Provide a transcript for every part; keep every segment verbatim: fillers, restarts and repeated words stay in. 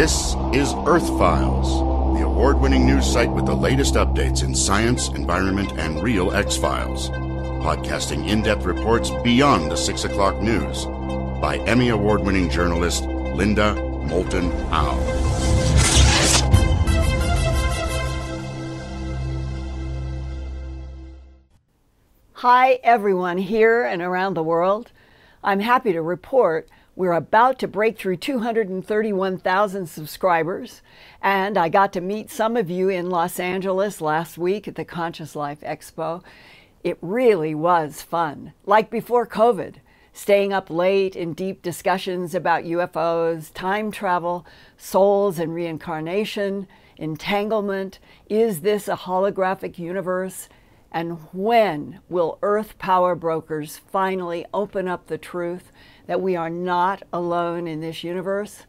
This is Earthfiles, the award-winning news site with the latest updates in science, environment, and real X-Files. Podcasting in-depth reports beyond the six o'clock news by Emmy Award-winning journalist Linda Moulton Howe. Hi, everyone here and around the world. I'm happy to report we're about to break through two hundred thirty-one thousand subscribers, and I got to meet some of you in Los Angeles last week at the Conscious Life Expo. It really was fun, like before COVID, staying up late in deep discussions about U F Os, time travel, souls and reincarnation, entanglement, is this a holographic universe? And when will Earth power brokers finally open up the truth that we are not alone in this universe?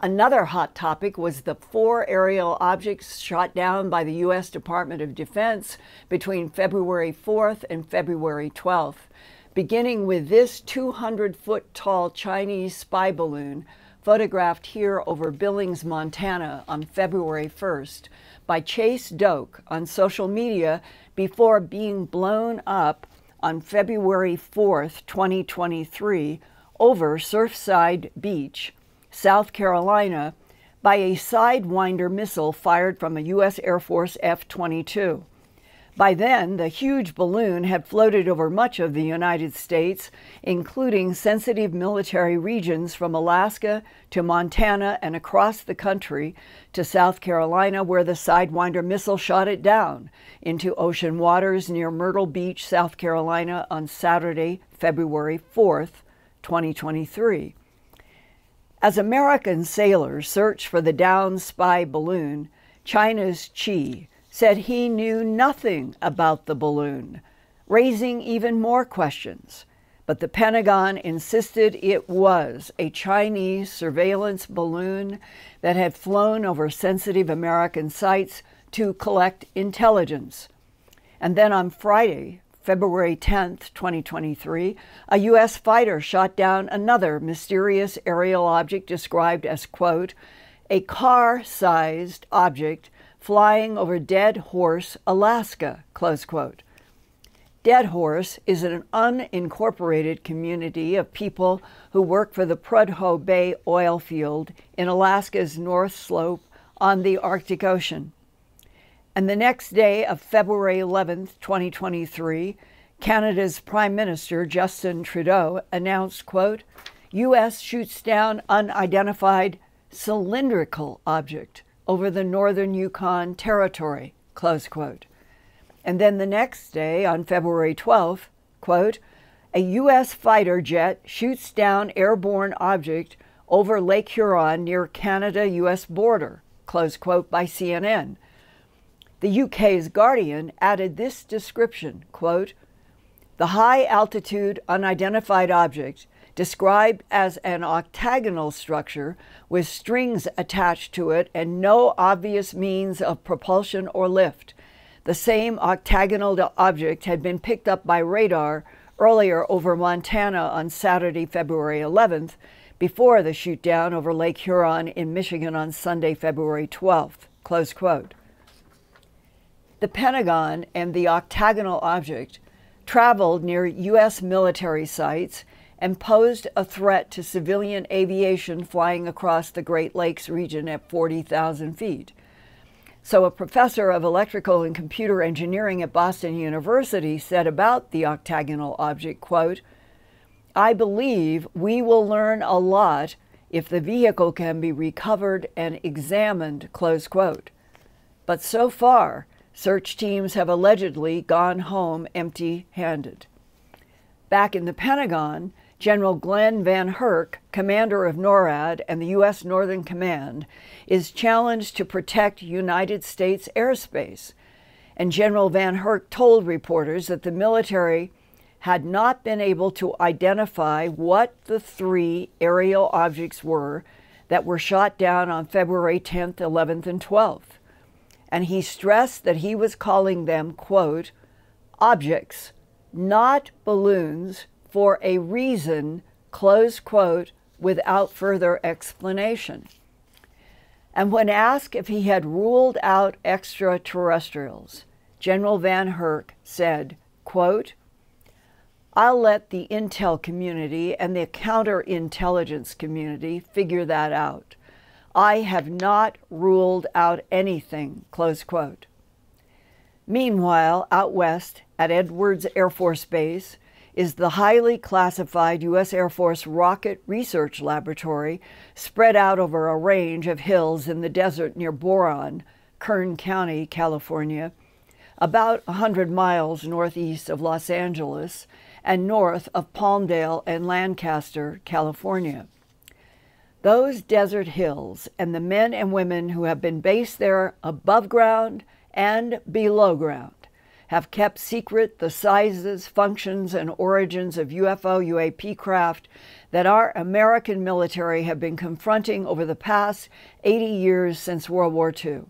Another hot topic was the four aerial objects shot down by the U S Department of Defense between February fourth and February twelfth, beginning with this two hundred foot tall Chinese spy balloon photographed here over Billings, Montana on February first by Chase Doak on social media before being blown up on February fourth, twenty twenty-three over Surfside Beach, South Carolina by a Sidewinder missile fired from a U S Air Force F twenty-two. By then, the huge balloon had floated over much of the United States, including sensitive military regions from Alaska to Montana and across the country to South Carolina, where the Sidewinder missile shot it down into ocean waters near Myrtle Beach, South Carolina on Saturday, February fourth, twenty twenty-three. As American sailors search for the downed spy balloon, China's Xi said he knew nothing about the balloon, raising even more questions. But the Pentagon insisted it was a Chinese surveillance balloon that had flown over sensitive American sites to collect intelligence. And then on Friday, February tenth, twenty twenty-three, a U S fighter shot down another mysterious aerial object described as, quote, a car-sized object flying over Deadhorse, Alaska, close quote. Deadhorse is an unincorporated community of people who work for the Prudhoe Bay oil field in Alaska's North Slope on the Arctic Ocean. And the next day of February eleventh, twenty twenty-three, Canada's Prime Minister Justin Trudeau announced, quote, U S shoots down unidentified cylindrical object over the northern Yukon Territory, close quote. And then the next day, on February twelfth, quote, a U S fighter jet shoots down airborne object over Lake Huron near Canada-U S border, close quote, by C N N. The U K's Guardian added this description, quote, the high-altitude unidentified object described as an octagonal structure with strings attached to it and no obvious means of propulsion or lift. The same octagonal object had been picked up by radar earlier over Montana on Saturday, February eleventh, before the shootdown over Lake Huron in Michigan on Sunday, February twelfth, close quote. The Pentagon and the octagonal object traveled near U S military sites and posed a threat to civilian aviation flying across the Great Lakes region at forty thousand feet. So a professor of electrical and computer engineering at Boston University said about the octagonal object, quote, I believe we will learn a lot if the vehicle can be recovered and examined, close quote. But so far, search teams have allegedly gone home empty-handed. Back in the Pentagon, General Glenn Van Herk, commander of NORAD and the U S Northern Command, is challenged to protect United States airspace. And General Van Herk told reporters that the military had not been able to identify what the three aerial objects were that were shot down on February tenth, eleventh, and twelfth. And he stressed that he was calling them, quote, objects, not balloons, for a reason, close quote, without further explanation. And when asked if he had ruled out extraterrestrials, General Van Herk said, quote, "I'll let the intel community and the counterintelligence community figure that out. I have not ruled out anything," close quote. Meanwhile, out west at Edwards Air Force Base is the highly classified U S Air Force Rocket Research Laboratory spread out over a range of hills in the desert near Boron, Kern County, California, about one hundred miles northeast of Los Angeles and north of Palmdale and Lancaster, California. Those desert hills and the men and women who have been based there above ground and below ground have kept secret the sizes, functions, and origins of U F O U A P craft that our American military have been confronting over the past eighty years since World War Two.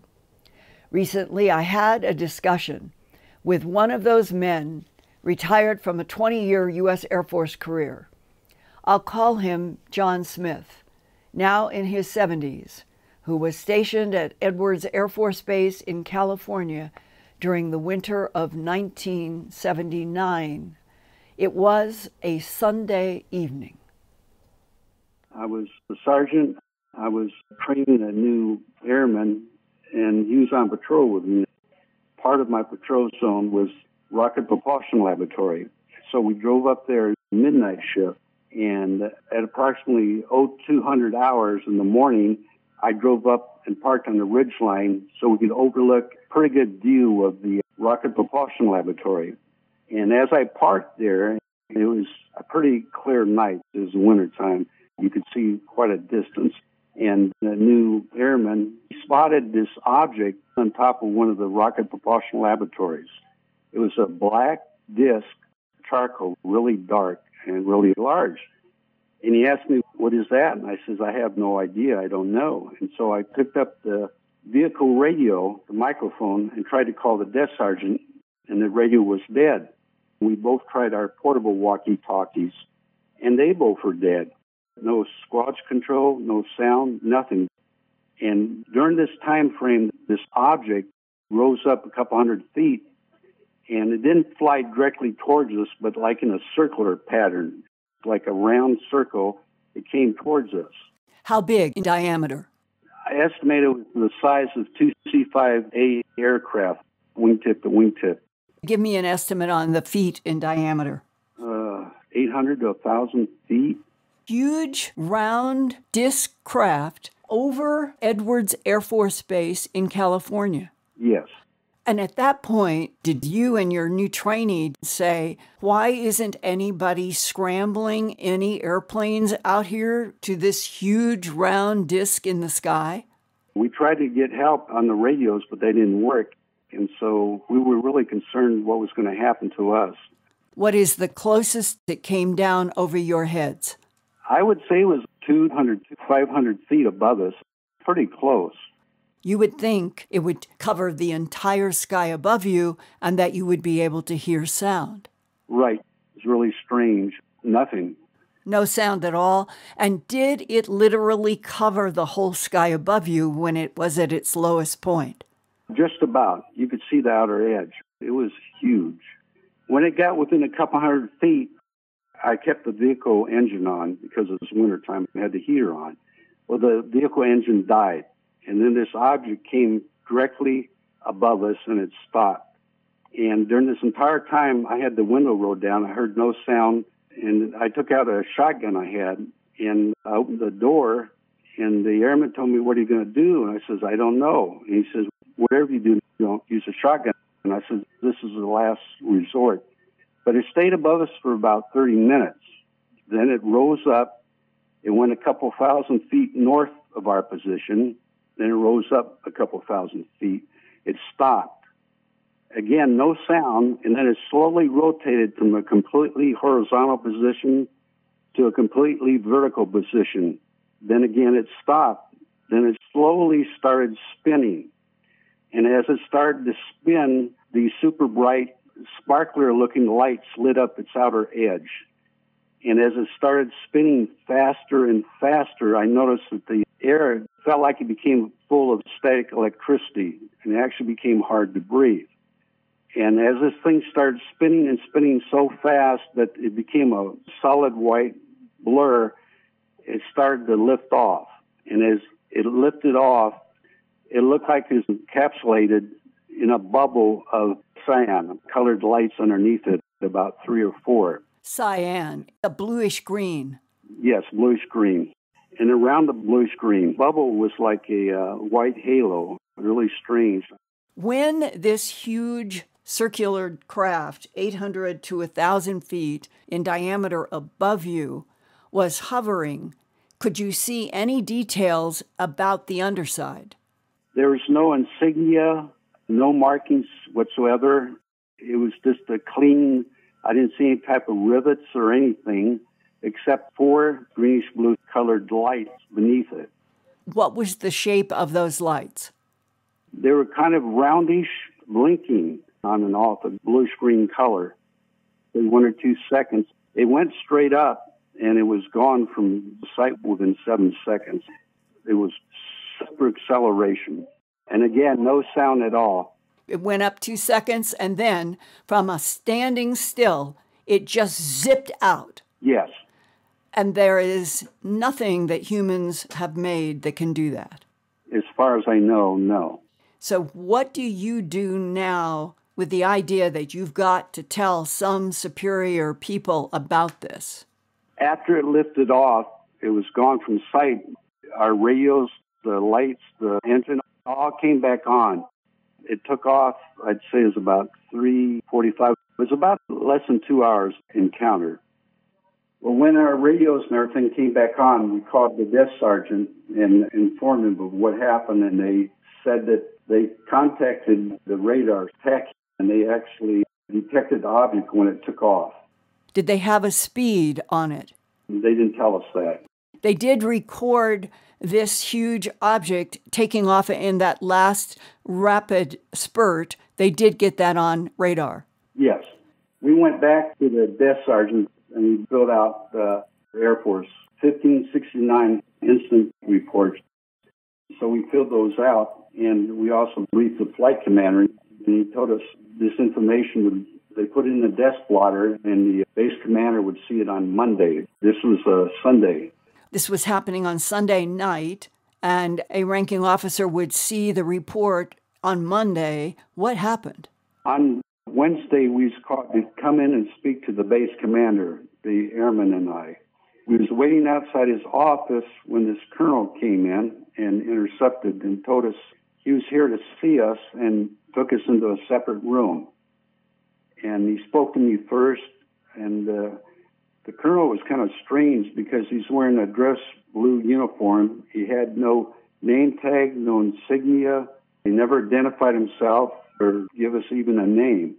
Recently, I had a discussion with one of those men retired from a twenty-year U S Air Force career. I'll call him John Smith, now in his seventies, who was stationed at Edwards Air Force Base in California during the winter of nineteen seventy-nine. It was a Sunday evening. I was the sergeant. I was training a new airman, and he was on patrol with me. Part of my patrol zone was Rocket Propulsion Laboratory. So we drove up there midnight shift, and at approximately oh two hundred hours in the morning, I drove up and parked on the ridge line so we could overlook pretty good view of the Rocket Propulsion Laboratory. And as I parked there, it was a pretty clear night. It was wintertime. You could see quite a distance. And the new airman spotted this object on top of one of the Rocket Propulsion Laboratories. It was a black disc, charcoal, really dark and really large. And he asked me, "What is that?" And I says, "I have no idea. I don't know." And so I picked up the vehicle radio, the microphone, and tried to call the desk sergeant, and the radio was dead. We both tried our portable walkie-talkies, and they both were dead. No squelch control, no sound, nothing. And during this time frame, this object rose up a couple hundred feet, and it didn't fly directly towards us, but like in a circular pattern, like a round circle, it came towards us. How big in diameter? I estimated the size of two C five A aircraft, wingtip to wingtip. Give me an estimate on the feet in diameter. Uh, eight hundred to one thousand feet. Huge, round disc craft over Edwards Air Force Base in California. Yes. And at that point, did you and your new trainee say, why isn't anybody scrambling any airplanes out here to this huge round disc in the sky? We tried to get help on the radios, but they didn't work. And so we were really concerned what was going to happen to us. What is the closest that came down over your heads? I would say it was two hundred to five hundred feet above us, pretty close. You would think it would cover the entire sky above you and that you would be able to hear sound. Right. It's really strange. Nothing. No sound at all. And did it literally cover the whole sky above you when it was at its lowest point? Just about. You could see the outer edge. It was huge. When it got within a couple hundred feet, I kept the vehicle engine on because it was wintertime and had the heater on. Well, the vehicle engine died. And then this object came directly above us, and it stopped. And during this entire time, I had the window rolled down. I heard no sound, and I took out a shotgun I had, and I opened the door, and the airman told me, "What are you going to do?" And I says, "I don't know." And he says, "Whatever you do, don't use a shotgun." And I said, "This is the last resort." But it stayed above us for about thirty minutes. Then it rose up. It went a couple thousand feet north of our position. Then it rose up a couple thousand feet. It stopped. Again, no sound, and then it slowly rotated from a completely horizontal position to a completely vertical position. Then again, it stopped. Then it slowly started spinning. And as it started to spin, the super bright, sparkler-looking lights lit up its outer edge. And as it started spinning faster and faster, I noticed that the air felt like it became full of static electricity, and it actually became hard to breathe. And as this thing started spinning and spinning so fast that it became a solid white blur, it started to lift off. And as it lifted off, it looked like it was encapsulated in a bubble of cyan, colored lights underneath it, about three or four. Cyan, a bluish-green. Yes, bluish-green. And around the bluish-green bubble was like a uh, white halo, really strange. When this huge circular craft, eight hundred to one thousand feet in diameter above you, was hovering, could you see any details about the underside? There was no insignia, no markings whatsoever. It was just a clean, I didn't see any type of rivets or anything except four greenish-blue colored lights beneath it. What was the shape of those lights? They were kind of roundish, blinking on and off, a bluish-green color. In one or two seconds, it went straight up, and it was gone from the sight within seven seconds. It was super acceleration. And again, no sound at all. It went up two seconds, and then from a standing still, it just zipped out. Yes. And there is nothing that humans have made that can do that. As far as I know, no. So what do you do now with the idea that you've got to tell some superior people about this? After it lifted off, it was gone from sight. Our radios, the lights, the engine, all came back on. It took off, I'd say it was about three forty-five. It was about less than two hours encounter. Well, when our radios and everything came back on, we called the desk sergeant and informed him of what happened, and they said that they contacted the radar tech, and they actually detected the object when it took off. Did they have a speed on it? They didn't tell us that. They did record this huge object taking off in that last rapid spurt. They did get that on radar. Yes. We went back to the desk sergeant and we built out the Air Force fifteen sixty-nine incident reports. So we filled those out, and we also briefed the flight commander, and he told us this information would they put in the desk blotter, and the base commander would see it on Monday. This was a Sunday. This was happening on Sunday night, and a ranking officer would see the report on Monday. What happened? On Wednesday, we was called to come in and speak to the base commander, the airman and I. We was waiting outside his office when this colonel came in and intercepted and told us he was here to see us and took us into a separate room. And he spoke to me first, and uh, the colonel was kind of strange because he's wearing a dress blue uniform. He had no name tag, no insignia. He never identified himself or give us even a name.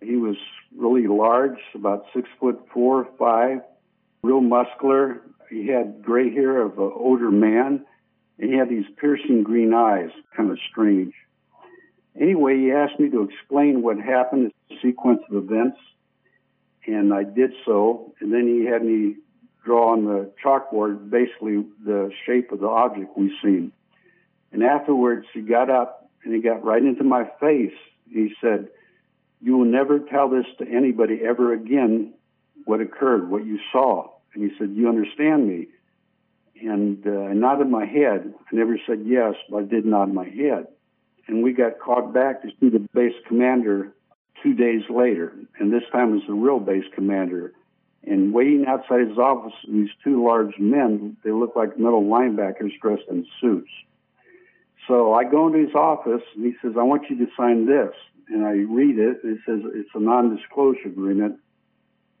He was really large, about six foot four or five, real muscular. He had gray hair of an older man, and he had these piercing green eyes, kind of strange. Anyway, he asked me to explain what happened, the sequence of events, and I did so. And then he had me draw on the chalkboard basically the shape of the object we've seen. And afterwards, he got up and he got right into my face. He said, "You will never tell this to anybody ever again, what occurred, what you saw." And he said, "You understand me?" And uh, I nodded my head. I never said yes, but I did nod my head. And we got called back to see the base commander two days later, and this time it was the real base commander. And waiting outside his office, these two large men, they looked like middle linebackers dressed in suits. So I go into his office, and he says, "I want you to sign this." And I read it, and it says it's a non-disclosure agreement.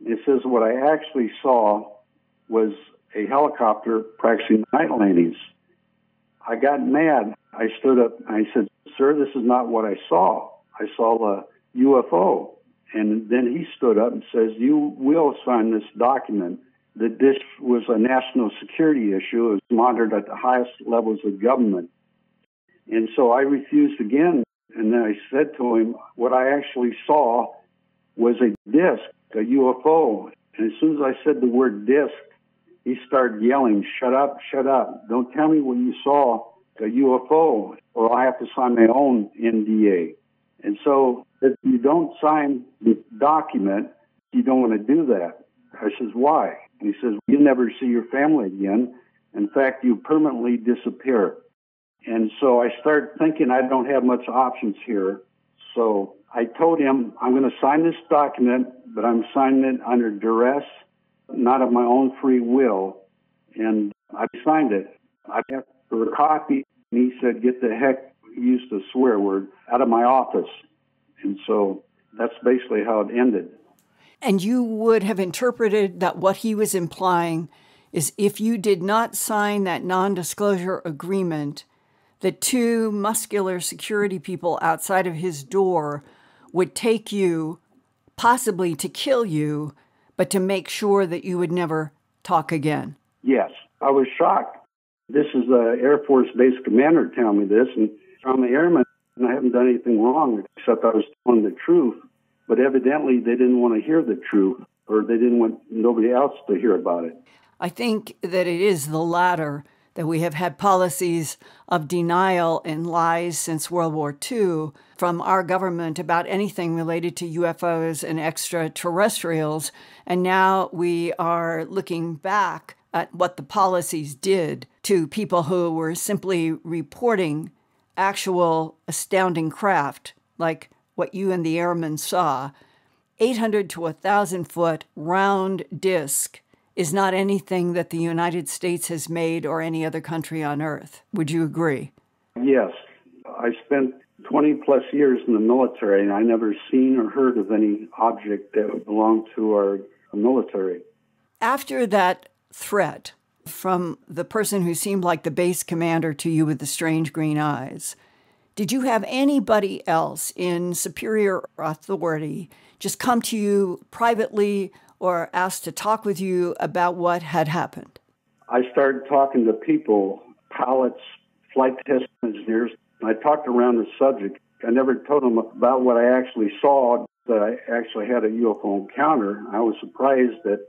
It says what I actually saw was a helicopter practicing night landings. I got mad. I stood up, and I said, "Sir, this is not what I saw. I saw a U F O. And then he stood up and says, "You will sign this document that this was a national security issue. It was monitored at the highest levels of government." And so I refused again. And then I said to him, what I actually saw was a disc, a U F O. And as soon as I said the word disc, he started yelling, "Shut up, shut up. Don't tell me when you saw a U F O, or I have to sign my own N D A. And so if you don't sign the document, you don't want to do that. I says, why? And he says, you never see your family again. In fact, you permanently disappear. And so I started thinking I don't have much options here. So I told him, I'm going to sign this document, but I'm signing it under duress, not of my own free will. And I signed it. I asked for a copy, and he said, get the heck, he used the swear word, out of my office. And so that's basically how it ended. And you would have interpreted that what he was implying is if you did not sign that non-disclosure agreement, the two muscular security people outside of his door would take you, possibly to kill you, but to make sure that you would never talk again. Yes, I was shocked. This is the Air Force Base commander telling me this, and I'm an airman, and I haven't done anything wrong except I was telling the truth. But evidently, they didn't want to hear the truth, or they didn't want nobody else to hear about it. I think that it is the latter, that we have had policies of denial and lies since World War Two from our government about anything related to U F Os and extraterrestrials. And now we are looking back at what the policies did to people who were simply reporting actual astounding craft, like what you and the airmen saw. Eight hundred to one thousand foot round disc is not anything that the United States has made or any other country on Earth. Would you agree? Yes. I spent twenty plus years in the military, and I never seen or heard of any object that belonged to our military. After that threat from the person who seemed like the base commander to you with the strange green eyes, did you have anybody else in superior authority just come to you privately or ask to talk with you about what had happened? I started talking to people, pilots, flight test engineers. I talked around the subject. I never told them about what I actually saw, that I actually had a U F O encounter. I was surprised that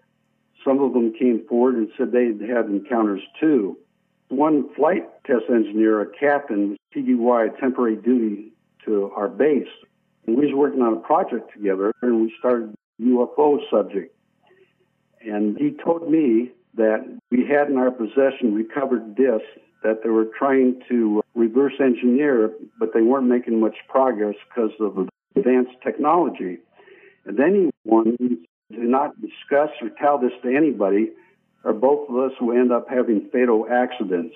some of them came forward and said they had encounters too. One flight test engineer, a captain, T D Y, temporary duty to our base. And we was working on a project together, and we started U F O subject. And he told me that we had in our possession recovered discs that they were trying to reverse engineer, but they weren't making much progress because of advanced technology. And then he warned me to not discuss or tell this to anybody, or both of us will end up having fatal accidents.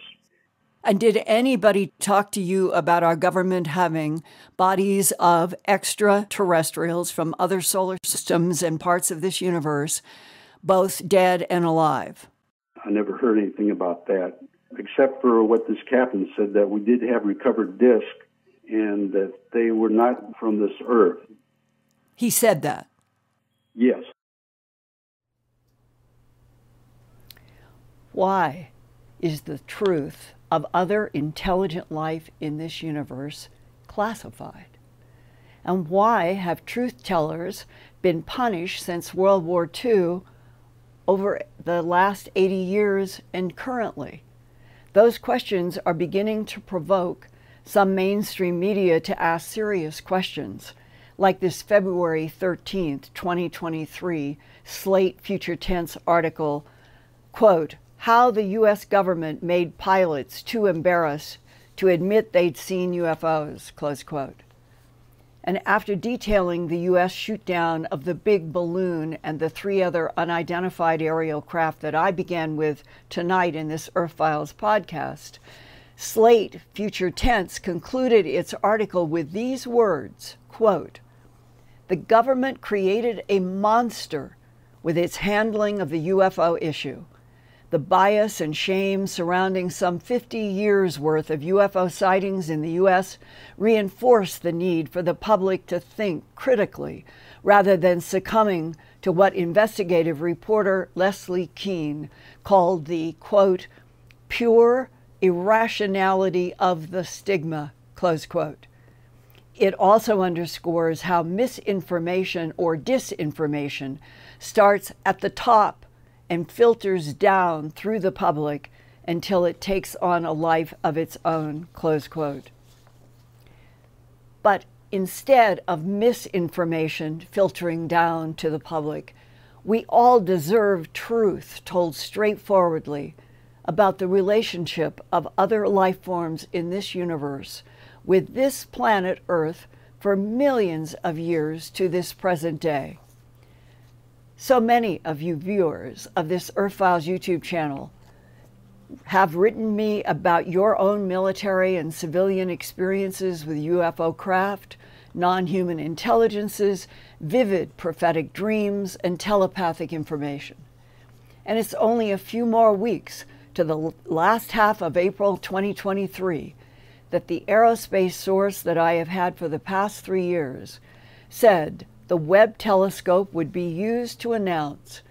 And did anybody talk to you about our government having bodies of extraterrestrials from other solar systems and parts of this universe, both dead and alive? I never heard anything about that, except for what this captain said, that we did have recovered discs and that they were not from this Earth. He said that? Yes. Why is the truth of other intelligent life in this universe classified? And why have truth tellers been punished since World War Two over the last eighty years and currently? Those questions are beginning to provoke some mainstream media to ask serious questions, like this February thirteenth, twenty twenty-three Slate Future Tense article, quote, "How the U S government made pilots too embarrassed to admit they'd seen U F Os," close quote. And after detailing the U S shoot-down of the big balloon and the three other unidentified aerial craft that I began with tonight in this Earthfiles podcast, Slate Future Tense concluded its article with these words, quote, "The government created a monster with its handling of the U F O issue. The bias and shame surrounding some fifty years' worth of U F O sightings in the U S reinforce the need for the public to think critically rather than succumbing to what investigative reporter Leslie Keene called the, quote, pure irrationality of the stigma," close quote. It also underscores how misinformation or disinformation starts at the top and filters down through the public until it takes on a life of its own, close quote. But instead of misinformation filtering down to the public, we all deserve truth told straightforwardly about the relationship of other life forms in this universe with this planet Earth for millions of years to this present day. So many of you viewers of this Earthfiles YouTube channel have written me about your own military and civilian experiences with U F O craft, non-human intelligences, vivid prophetic dreams, and telepathic information. And it's only a few more weeks to the last half of April twenty twenty-three that the aerospace source that I have had for the past three years said the Webb Telescope would be used to announce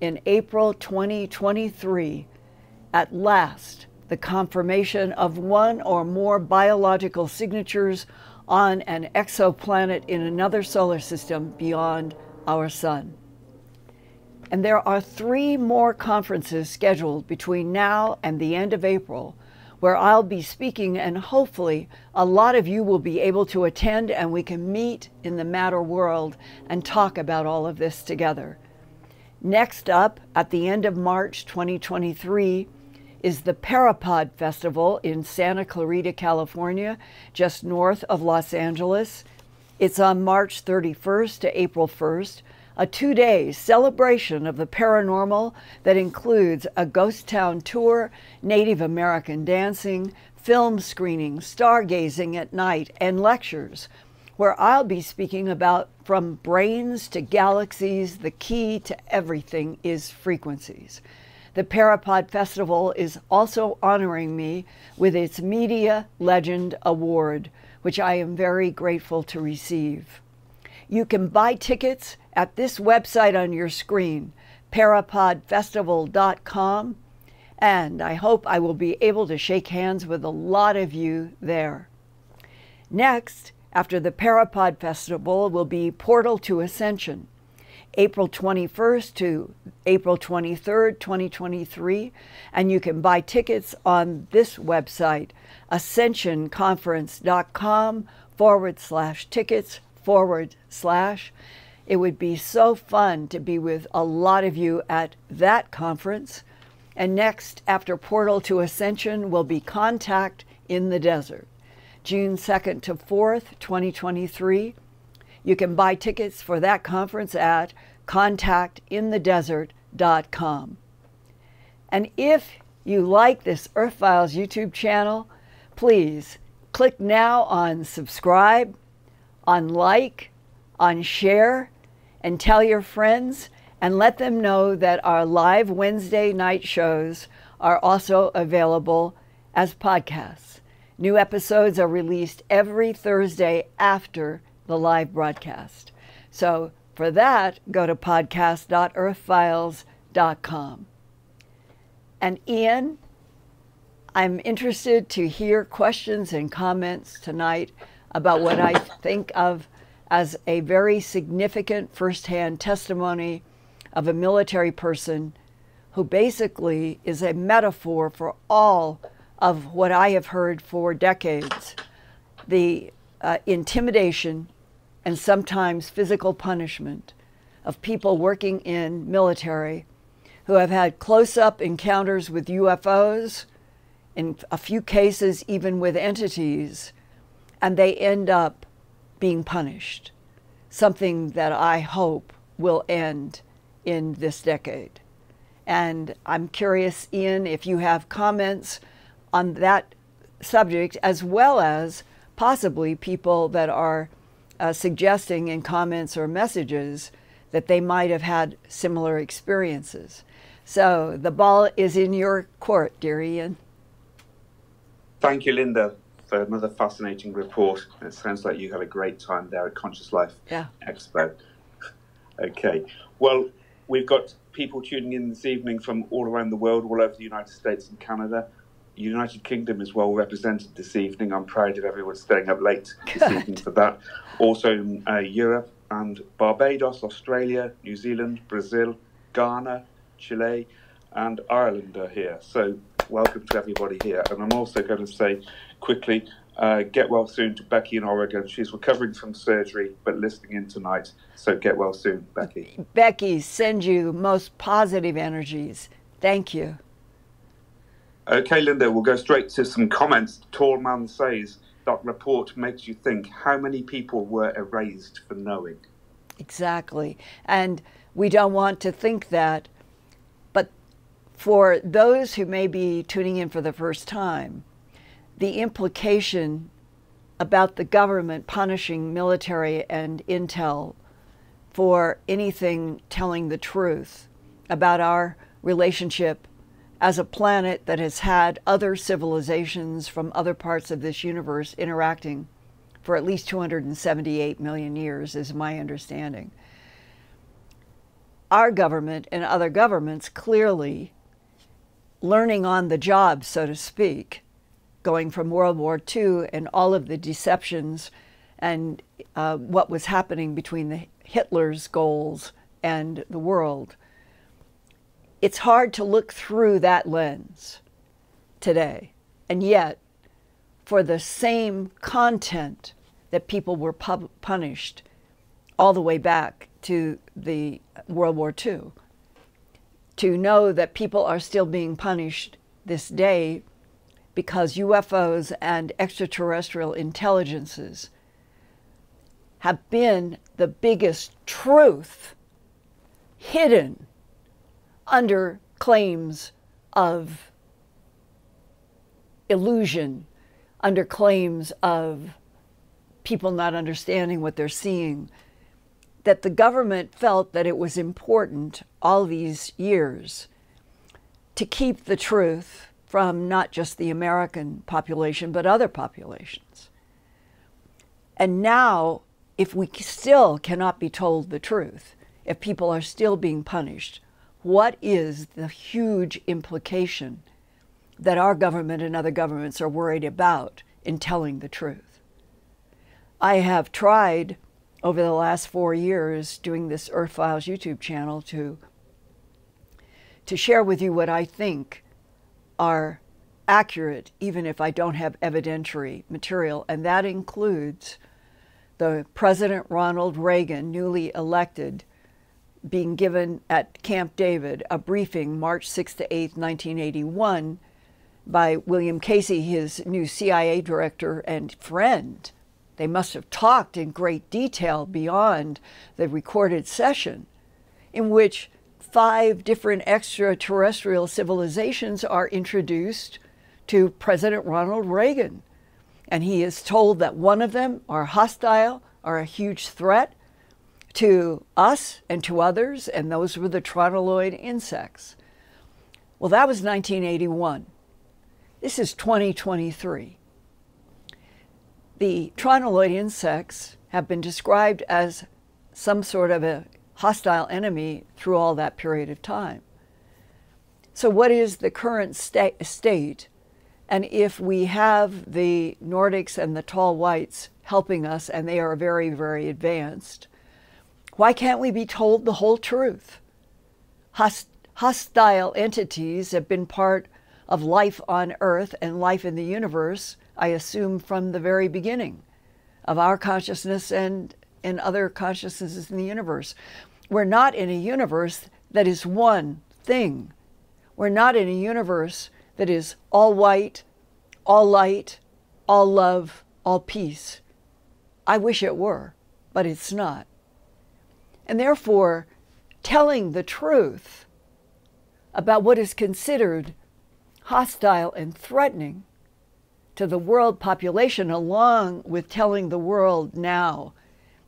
in April twenty twenty-three at last the confirmation of one or more biological signatures on an exoplanet in another solar system beyond our sun. And there are three more conferences scheduled between now and the end of April, where I'll be speaking, and hopefully a lot of you will be able to attend and we can meet in the matter world and talk about all of this together. Next up, at the end of March twenty twenty-three, is the Parapod Festival in Santa Clarita, California, just north of Los Angeles. It's on March thirty-first to April first, a two-day celebration of the paranormal that includes a ghost town tour, Native American dancing, film screening, stargazing at night, and lectures, where I'll be speaking about From Brains to Galaxies, the Key to Everything is Frequencies. The Parapod Festival is also honoring me with its Media Legend Award, which I am very grateful to receive. You can buy tickets at this website on your screen, parapod festival dot com, and I hope I will be able to shake hands with a lot of you there. Next, after the Parapod Festival, will be Portal to Ascension, April twenty-first to April twenty-third, twenty twenty-three, and you can buy tickets on this website, ascension conference dot com forward slash tickets forward slash. It would be so fun to be with a lot of you at that conference. And next, after Portal to Ascension, will be Contact in the Desert, June second to fourth, twenty twenty-three. You can buy tickets for that conference at contact in the desert dot com. And if you like this Earthfiles YouTube channel, please click now on subscribe, on like, on share, and tell your friends, and let them know that our live Wednesday night shows are also available as podcasts. New episodes are released every Thursday after the live broadcast. So for that, go to podcast dot earthfiles dot com. And Ian, I'm interested to hear questions and comments tonight about what I think of as a very significant firsthand testimony of a military person who basically is a metaphor for all of what I have heard for decades, the uh, intimidation and sometimes physical punishment of people working in military who have had close-up encounters with U F Os, in a few cases even with entities, and they end up being punished, something that I hope will end in this decade. And I'm curious, Ian, if you have comments on that subject, as well as possibly people that are Uh, suggesting in comments or messages that they might have had similar experiences. So the ball is in your court, dear Ian. Thank you, Linda, for another fascinating report. It sounds like you had a great time there at Conscious Life yeah. Expo. Okay. Well, we've got people tuning in this evening from all around the world, all over the United States and Canada. United Kingdom is well represented this evening. I'm proud of everyone staying up late this Good. evening for that. Also in uh, Europe, and Barbados, Australia, New Zealand, Brazil, Ghana, Chile, and Ireland are here. So welcome to everybody here. And I'm also going to say quickly, uh, get well soon to Becky in Oregon. She's recovering from surgery, but listening in tonight. So get well soon, Becky. Becky, send you most positive energies. Thank you. Okay, Linda, we'll go straight to some comments. Tall Man says, that report makes you think, how many people were erased for knowing? Exactly. And we don't want to think that. But for those who may be tuning in for the first time, the implication about the government punishing military and intel for anything telling the truth about our relationship as a planet that has had other civilizations from other parts of this universe interacting for at least two hundred seventy-eight million years, is my understanding. Our government and other governments clearly learning on the job, so to speak, going from World War Two and all of the deceptions and uh, what was happening between the Hitler's goals and the world. It's hard to look through that lens today. And yet, for the same content that people were pub punished all the way back to the World War Two, to know that people are still being punished this day because U F Os and extraterrestrial intelligences have been the biggest truth hidden under claims of illusion, under claims of people not understanding what they're seeing, that the government felt that it was important all these years to keep the truth from not just the American population, but other populations. And now, if we still cannot be told the truth, if people are still being punished, what is the huge implication that our government and other governments are worried about in telling the truth? I have tried over the last four years doing this Earthfiles YouTube channel to, to share with you what I think are accurate, even if I don't have evidentiary material, and that includes the President Ronald Reagan, newly elected, being given at Camp David a briefing March sixth to eighth, nineteen eighty-one by William Casey, his new C I A director and friend. They must have talked in great detail beyond the recorded session, in which five different extraterrestrial civilizations are introduced to President Ronald Reagan. And he is told that one of them are hostile, are a huge threat to us and to others, and those were the Trionyloid insects. Well, that was nineteen eighty-one. This is twenty twenty-three. The Trionyloid insects have been described as some sort of a hostile enemy through all that period of time. So what is the current state? And if we have the Nordics and the Tall Whites helping us, and they are very, very advanced, why can't we be told the whole truth? Host hostile entities have been part of life on Earth and life in the universe, I assume, from the very beginning of our consciousness and in other consciousnesses in the universe. We're not in a universe that is one thing. We're not in a universe that is all white, all light, all love, all peace. I wish it were, but it's not. And therefore, telling the truth about what is considered hostile and threatening to the world population, along with telling the world now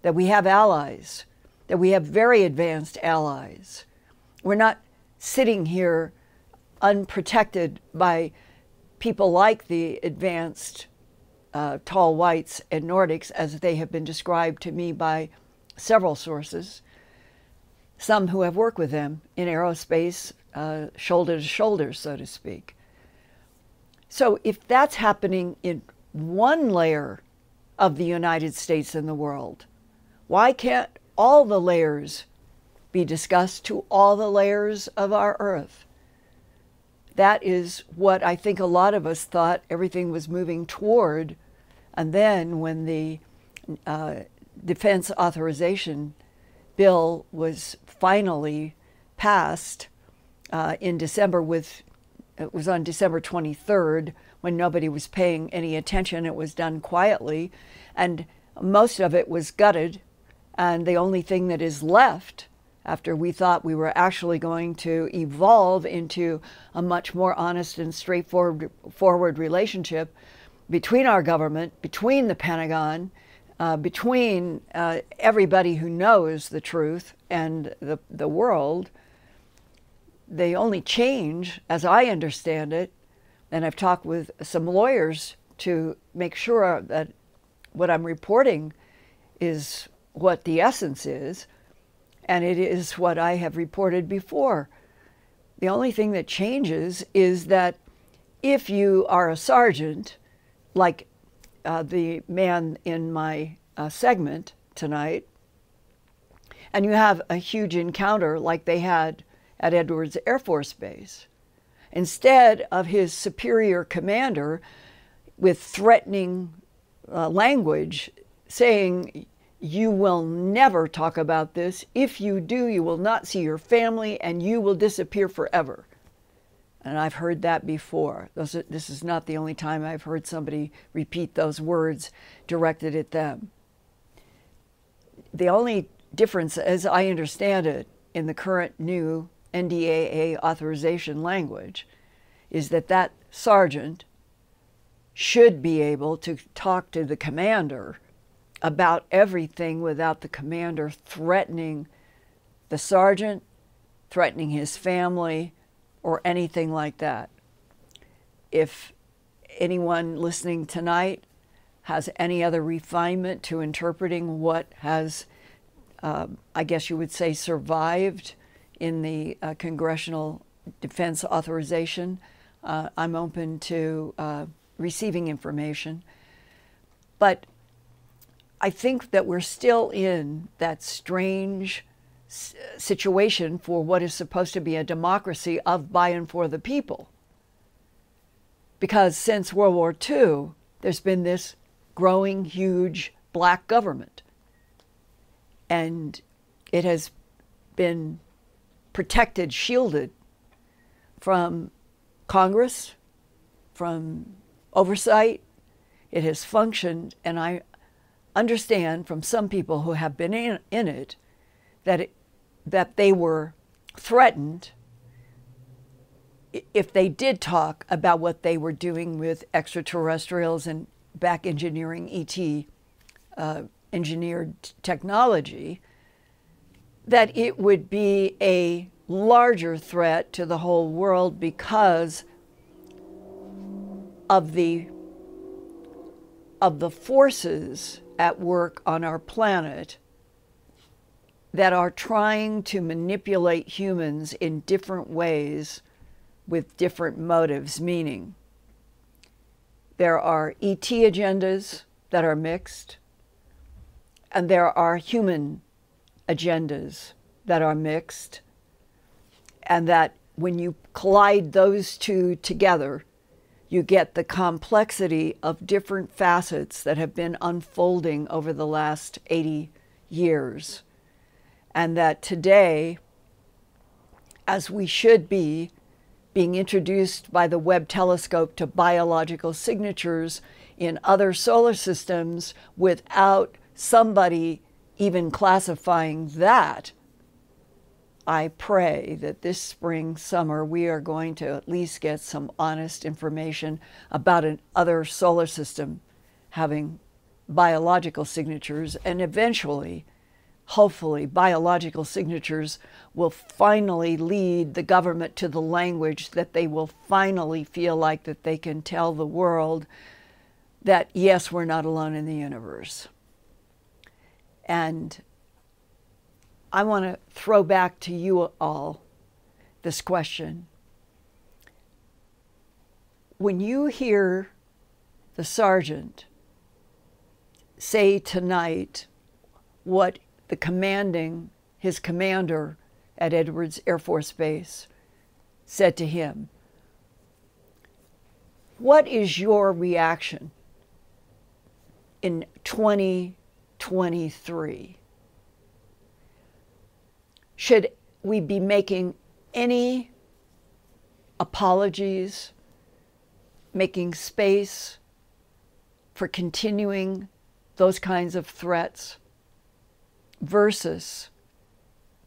that we have allies, that we have very advanced allies. We're not sitting here unprotected by people like the advanced uh, Tall Whites and Nordics, as they have been described to me by several sources, some who have worked with them in aerospace, uh, shoulder to shoulder, so to speak. So if that's happening in one layer of the United States and the world, why can't all the layers be discussed, to all the layers of our Earth. That is what I think a lot of us thought everything was moving toward. And then when the uh, Defense Authorization Bill was finally passed uh, in December with, it was on December twenty-third, when nobody was paying any attention. It was done quietly, and most of it was gutted. And the only thing that is left, after we thought we were actually going to evolve into a much more honest and straightforward forward relationship between our government, between the Pentagon, uh, between uh, everybody who knows the truth and the, the world, the only change, as I understand it, and I've talked with some lawyers to make sure that what I'm reporting is what the essence is, and it is what I have reported before. The only thing that changes is that if you are a sergeant, like uh, the man in my uh, segment tonight, and you have a huge encounter like they had at Edwards Air Force Base, instead of his superior commander with threatening uh, language saying, "You will never talk about this. If you do, you will not see your family and you will disappear forever." And I've heard that before. Those are, this is not the only time I've heard somebody repeat those words directed at them. The only difference, as I understand it, in the current new N D A A authorization language is that that sergeant should be able to talk to the commander about everything without the commander threatening the sergeant, threatening his family, or anything like that. If anyone listening tonight has any other refinement to interpreting what has, um, I guess you would say, survived in the uh, Congressional Defense Authorization, uh, I'm open to uh, receiving information. But I think that we're still in that strange situation for what is supposed to be a democracy of, by, and for the people. Because since World War Two, there's been this growing, huge black government. And it has been protected, shielded from Congress, from oversight. It has functioned, and I understand from some people who have been in, in it that it, that they were threatened if they did talk about what they were doing with extraterrestrials and back engineering E T uh, engineered technology, that it would be a larger threat to the whole world because of the of the forces at work on our planet that are trying to manipulate humans in different ways with different motives, meaning there are E T agendas that are mixed, and there are human agendas that are mixed, and that when you collide those two together, you get the complexity of different facets that have been unfolding over the last eighty years. And that today, as we should be being introduced by the Webb Telescope to biological signatures in other solar systems without somebody even classifying that, I pray that this spring, summer, we are going to at least get some honest information about an other solar system having biological signatures, and eventually, hopefully, biological signatures will finally lead the government to the language that they will finally feel like that they can tell the world that, yes, we're not alone in the universe. And I want to throw back to you all this question. When you hear the sergeant say tonight what the commanding, his commander at Edwards Air Force Base said to him, "What is your reaction in twenty twenty-three? Should we be making any apologies, making space for continuing those kinds of threats versus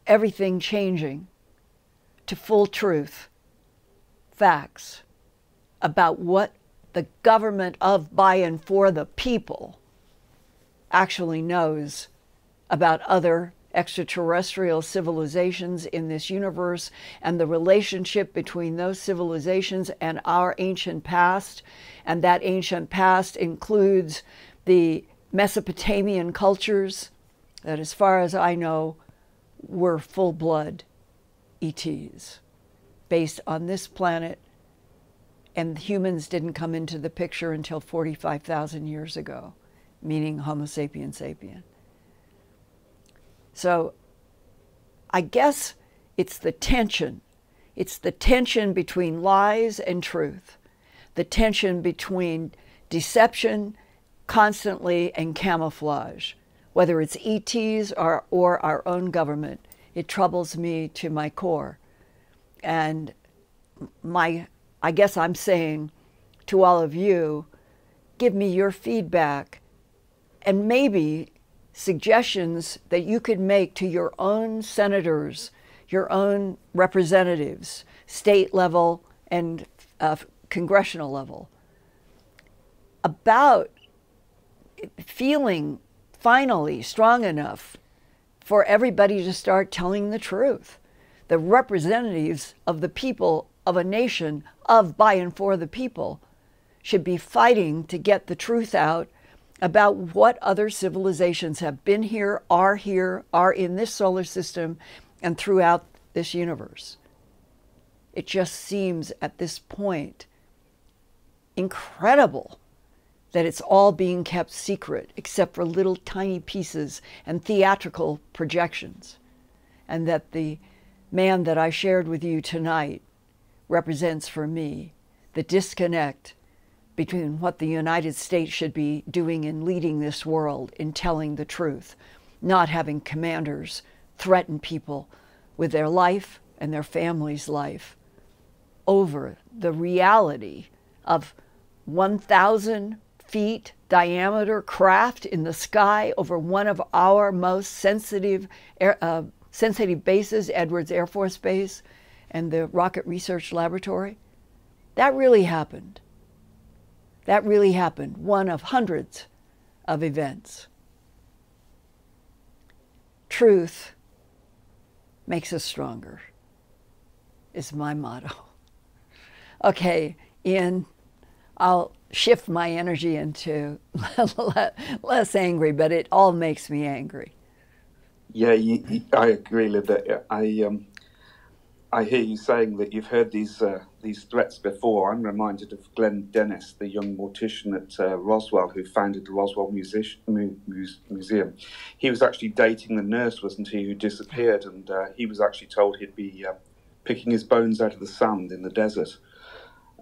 everything changing to full truth, facts about what the government of, by, and for the people actually knows about other extraterrestrial civilizations in this universe and the relationship between those civilizations and our ancient past. And that ancient past includes the Mesopotamian cultures that, as far as I know, were full-blood E Ts based on this planet, and humans didn't come into the picture until forty-five thousand years ago, meaning Homo sapiens sapien." So I guess it's the tension. It's the tension between lies and truth, the tension between deception constantly and camouflage, whether it's E Ts or, or our own government. It troubles me to my core. And my, I guess I'm saying to all of you, give me your feedback and maybe suggestions that you could make to your own senators, your own representatives, state level and uh, congressional level, about feeling finally strong enough for everybody to start telling the truth. The representatives of the people of a nation of, by, and for the people should be fighting to get the truth out about what other civilizations have been here, are here, are in this solar system, and throughout this universe. It just seems at this point incredible that it's all being kept secret except for little tiny pieces and theatrical projections, and that the man that I shared with you tonight represents for me the disconnect between what the United States should be doing in leading this world, in telling the truth, not having commanders threaten people with their life and their family's life over the reality of one thousand feet diameter craft in the sky over one of our most sensitive, uh, sensitive bases, Edwards Air Force Base and the Rocket Research Laboratory. That really happened. That really happened, one of hundreds of events. Truth makes us stronger, is my motto. Okay, Ian, I'll shift my energy into less angry, but it all makes me angry. Yeah, you, you, I agree, Linda. I, um, I hear you saying that you've heard these uh, these threats before. I'm reminded of Glenn Dennis, the young mortician at uh, Roswell, who founded the Roswell Music Mu Mu Museum. He was actually dating the nurse, wasn't he, who disappeared, and uh, he was actually told he'd be uh, picking his bones out of the sand in the desert.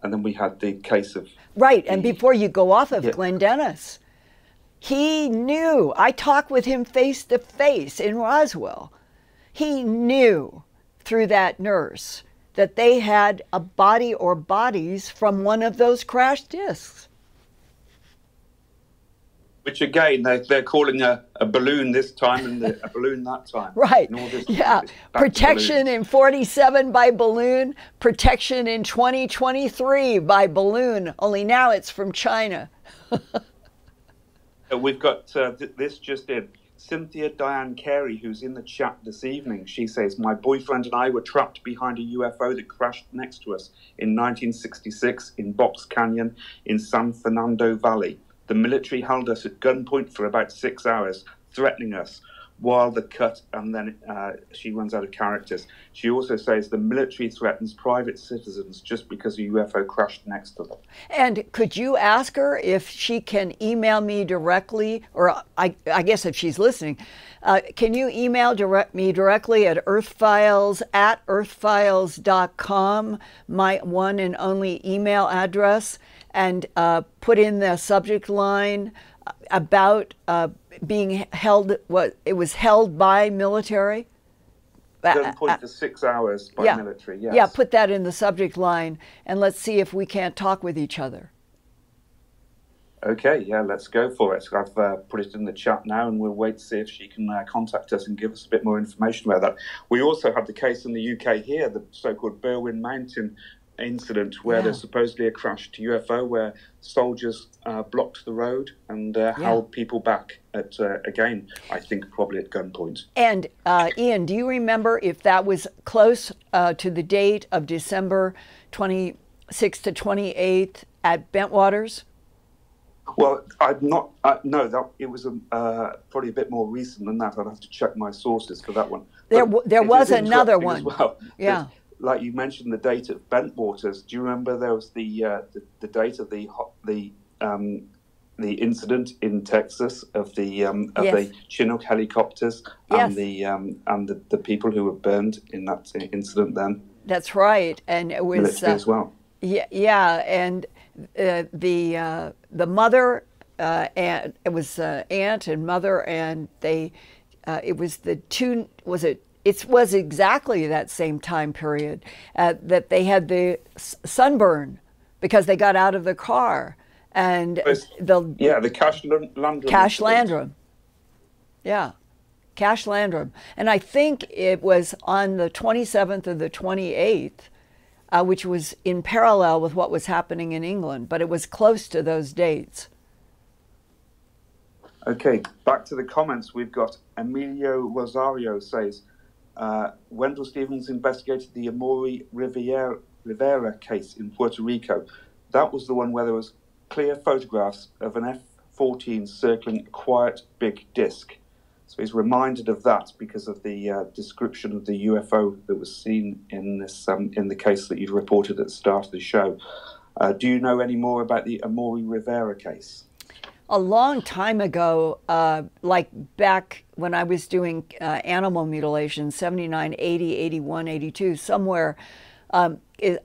And then we had the case of... Right, and the, before you go off of yeah. Glenn Dennis, he knew. I talked with him face to face in Roswell. He knew through that nurse that they had a body or bodies from one of those crash discs. Which again, they, they're calling a, a balloon this time and the, a balloon that time. Right, yeah. Protection in forty-seven by balloon, protection in twenty twenty-three by balloon, only now it's from China. We've got uh, th this just in. Cynthia Diane Carey, who's in the chat this evening, she says, "My boyfriend and I were trapped behind a U F O that crashed next to us in nineteen sixty-six in Box Canyon in San Fernando Valley. The military held us at gunpoint for about six hours, threatening us. while the cut, and then uh, she runs out of characters. She also says the military threatens private citizens just because a U F O crashed next to them. And could you ask her if she can email me directly, or I, I guess if she's listening, uh, can you email direct me directly at earthfiles at earthfiles dot com, my one and only email address, and uh, put in the subject line about uh, being held, what it was held by military? Doesn't point uh, for six hours by yeah, military, yes. Yeah, put that in the subject line, and let's see if we can't talk with each other. Okay, yeah, let's go for it. I've uh, put it in the chat now, and we'll wait to see if she can uh, contact us and give us a bit more information about that. We also had the case in the U K here, the so-called Berwyn Mountain incident, where yeah. there's supposedly a crashed U F O where soldiers uh, blocked the road and uh, yeah. held people back at, uh, again, I think probably at gunpoint. And uh, Ian, do you remember if that was close uh, to the date of December twenty-sixth to twenty-eighth at Bentwaters? Well, I'm not, uh, no, that, it was a, uh, probably a bit more recent than that. I'd have to check my sources for that one. There, w there was another one. Well. Yeah. There's, like you mentioned, the date of Bentwaters. Do you remember there was the uh, the, the date of the the um, the incident in Texas of the um, of yes. the Chinook helicopters yes. and the um, and the, the people who were burned in that incident? Then that's right, and it was uh, as well. Yeah, yeah, and uh, the uh, the mother uh, and it was uh, aunt and mother, and they uh, it was the two was it. It was exactly that same time period uh, that they had the sunburn because they got out of the car and was, the yeah the Cash Landrum Cash Landrum, yeah, Cash Landrum, and I think it was on the twenty-seventh or the twenty-eighth, uh, which was in parallel with what was happening in England, but it was close to those dates. Okay, back to the comments. We've got Emilio Rosario says. Uh, Wendell Stevens investigated the Amori Rivera, Rivera case in Puerto Rico. That was the one where there was clear photographs of an F fourteen circling a quiet big disc. So he's reminded of that because of the uh, description of the U F O that was seen in this um, in the case that you've reported at the start of the show. Uh, do you know any more about the Amori Rivera case? A long time ago, uh, like back when I was doing uh, animal mutilation, seventy-nine, eighty, eighty-one, eighty-two, somewhere, um,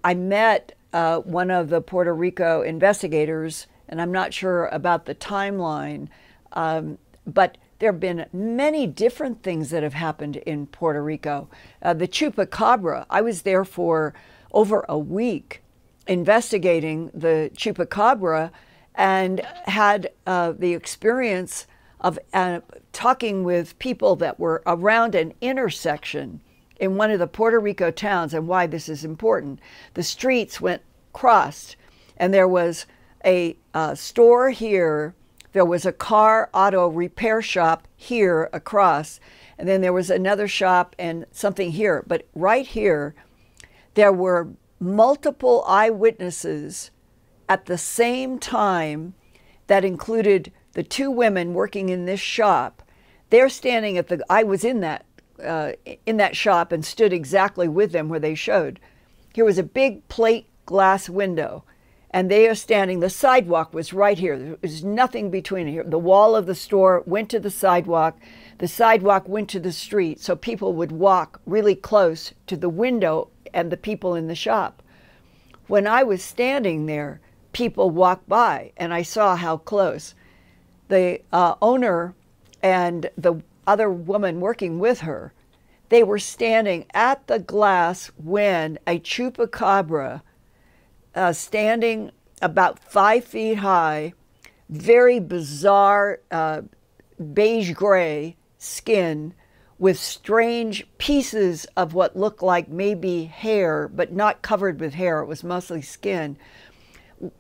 I met uh, one of the Puerto Rico investigators, and I'm not sure about the timeline, um, but there have been many different things that have happened in Puerto Rico. Uh, the Chupacabra, I was there for over a week investigating the Chupacabra, and had uh, the experience of uh, talking with people that were around an intersection in one of the Puerto Rico towns, and why this is important. The streets went crossed, and there was a uh, store here, there was a car auto repair shop here across, and then there was another shop and something here. But right here, there were multiple eyewitnesses at the same time that included the two women working in this shop. They're standing at the, I was in that, uh, in that shop and stood exactly with them where they showed. Here was a big plate glass window and they are standing, the sidewalk was right here. There was nothing between here. The wall of the store went to the sidewalk, the sidewalk went to the street, so people would walk really close to the window and the people in the shop. When I was standing there, people walked by and I saw how close. The uh, owner and the other woman working with her, they were standing at the glass when a Chupacabra, uh, standing about five feet high, very bizarre uh, beige gray skin with strange pieces of what looked like maybe hair, but not covered with hair, it was mostly skin,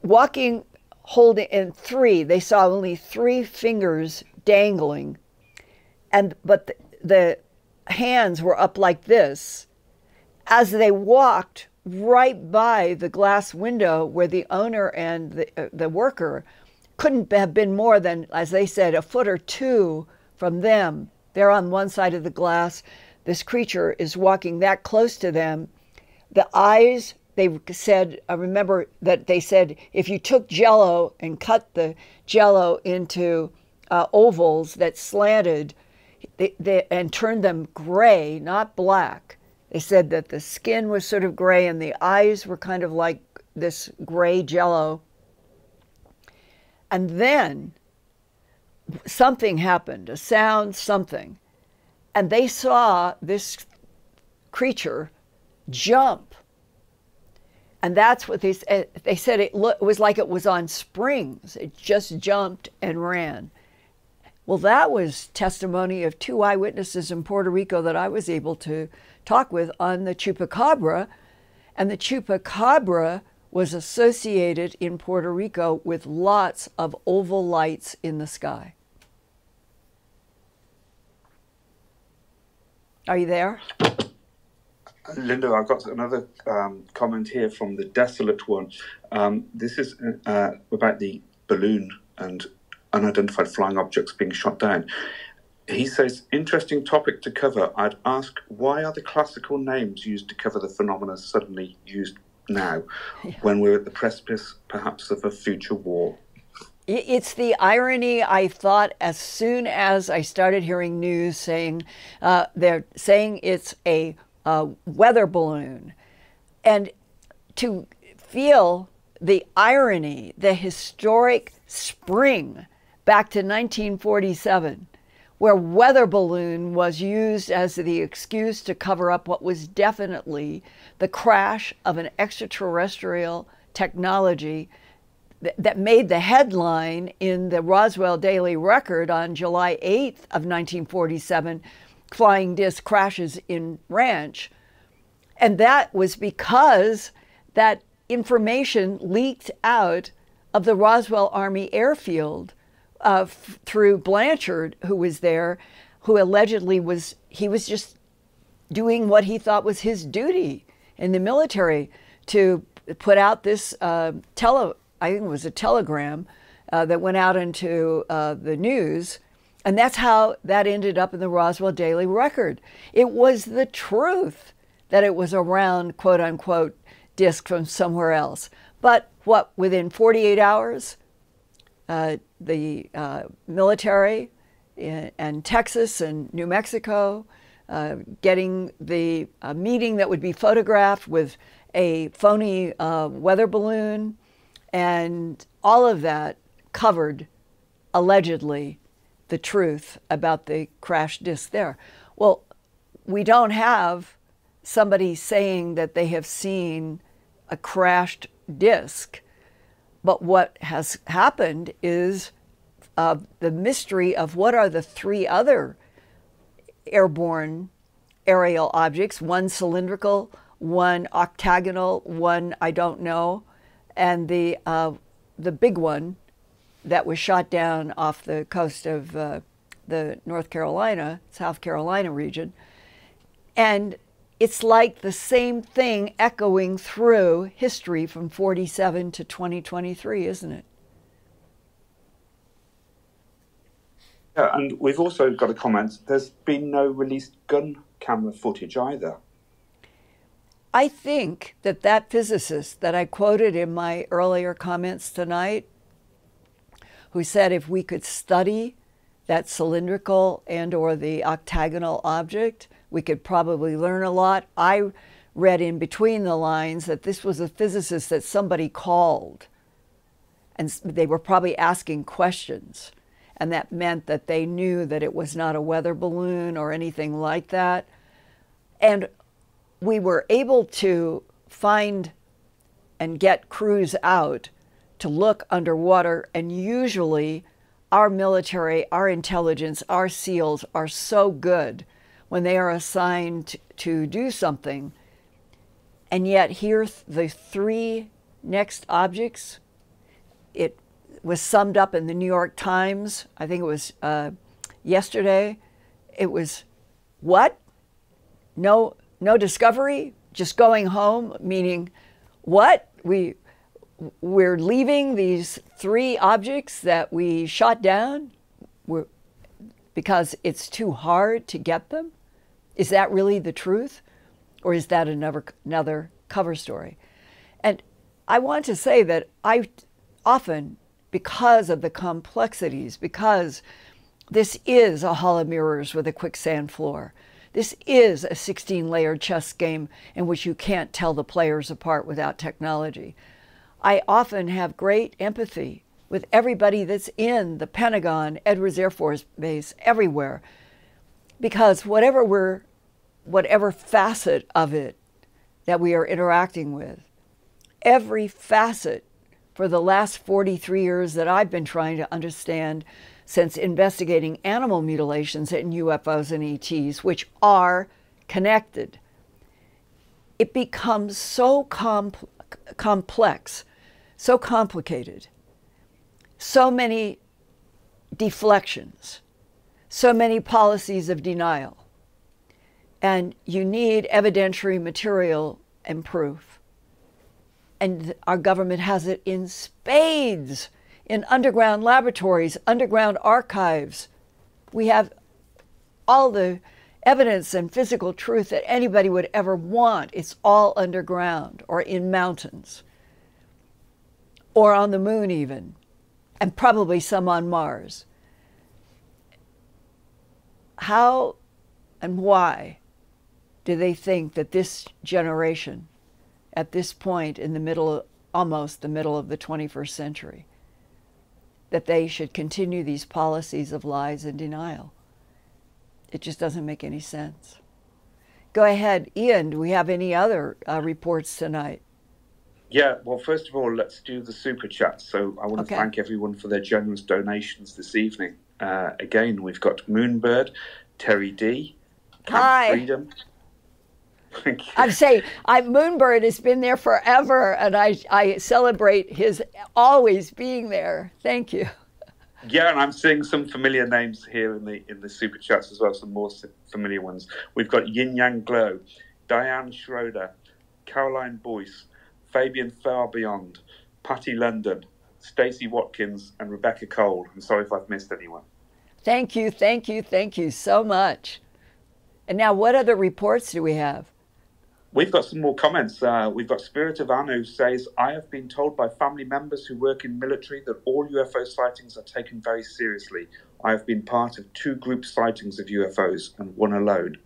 walking, holding, and three, they saw only three fingers dangling, and but the, the hands were up like this, as they walked right by the glass window where the owner and the, uh, the worker couldn't have been more than, as they said, a foot or two from them. They're on one side of the glass. This creature is walking that close to them. The eyes, they said, I remember that they said, if you took Jell-O and cut the Jell-O into uh, ovals that slanted they, they, and turned them gray, not black, they said that the skin was sort of gray and the eyes were kind of like this gray Jell-O. And then something happened, a sound, something. And they saw this creature jump. And that's what they, they said. It looked, it was like it was on springs. It just jumped and ran. Well, that was testimony of two eyewitnesses in Puerto Rico that I was able to talk with on the Chupacabra. And the Chupacabra was associated in Puerto Rico with lots of oval lights in the sky. Are you there? Linda, I've got another um, comment here from the desolate one. Um, this is uh, about the balloon and unidentified flying objects being shot down. He says, interesting topic to cover. I'd ask, why are the classical names used to cover the phenomena suddenly used now, yeah, when we're at the precipice, perhaps, of a future war? It's the irony. I thought as soon as I started hearing news saying, uh, they're saying it's a uh, weather balloon. And to feel the irony, the historic spring back to nineteen forty-seven, where weather balloon was used as the excuse to cover up what was definitely the crash of an extraterrestrial technology th that made the headline in the Roswell Daily Record on July eighth of nineteen forty-seven, flying disc crashes in ranch. And that was because that information leaked out of the Roswell Army airfield Uh, through Blanchard, who was there, who allegedly was, he was just doing what he thought was his duty in the military to put out this uh, tele, I think it was a telegram uh, that went out into uh, the news. And that's how that ended up in the Roswell Daily Record. It was the truth that it was a round, quote unquote, disc from somewhere else. But what, within forty-eight hours, Uh, the uh, military in, and Texas and New Mexico uh, getting the uh, meeting that would be photographed with a phony uh, weather balloon, and all of that covered, allegedly, the truth about the crash disc there. Well, we don't have somebody saying that they have seen a crashed disc. But what has happened is uh, the mystery of what are the three other airborne aerial objects, one cylindrical, one octagonal, one I don't know, and the, uh, the big one that was shot down off the coast of uh, the North Carolina, South Carolina region. And it's like the same thing echoing through history from forty-seven to twenty twenty-three, isn't it? Yeah, and we've also got a comment. There's been no released gun camera footage either. I think that that physicist that I quoted in my earlier comments tonight, who said if we could study that cylindrical and or the octagonal object, we could probably learn a lot. I read in between the lines that this was a physicist that somebody called, and they were probably asking questions. And that meant that they knew that it was not a weather balloon or anything like that. And we were able to find and get crews out to look underwater, and usually our military, our intelligence, our SEALs are so good when they are assigned to do something. And yet here, the three next objects, it was summed up in the New York Times, I think it was uh, yesterday, it was, what? No, no discovery, just going home, meaning what? We, we're leaving these three objects that we shot down? We're, because it's too hard to get them? Is that really the truth? Or is that another, another cover story? And I want to say that I often, because of the complexities, because this is a hall of mirrors with a quicksand floor, this is a sixteen-layer chess game in which you can't tell the players apart without technology, I often have great empathy with everybody that's in the Pentagon, Edwards Air Force Base, everywhere, because whatever we're, whatever facet of it that we are interacting with, every facet for the last forty-three years that I've been trying to understand since investigating animal mutilations and U F Os and E Ts, which are connected, it becomes so compl- complex, so complicated, so many deflections, so many policies of denial. And you need evidentiary material and proof. And our government has it in spades, in underground laboratories, underground archives. We have all the evidence and physical truth that anybody would ever want. It's all underground or in mountains or on the moon even, and probably some on Mars. How and why do they think that this generation, at this point in the middle, almost the middle of the twenty-first century, that they should continue these policies of lies and denial? It just doesn't make any sense. Go ahead, Ian, do we have any other uh, reports tonight? Yeah, well, first of all, let's do the super chat. So I want okay. to thank everyone for their generous donations this evening. Uh, again, we've got Moonbird, Terry D, Camp Hi. Freedom. I'd say I, Moonbird has been there forever, and I, I celebrate his always being there. Thank you. Yeah, and I'm seeing some familiar names here in the in the super chats as well, some more familiar ones. We've got Yin Yang Glow, Diane Schroeder, Caroline Boyce, Fabian Farbeyond, Patty London, Stacey Watkins, and Rebecca Cole. I'm sorry if I've missed anyone. Thank you, thank you, thank you so much. And now what other reports do we have? We've got some more comments. Uh, we've got Spirit of Anne, who says, I have been told by family members who work in military that all U F O sightings are taken very seriously. I have been part of two group sightings of U F Os and one alone.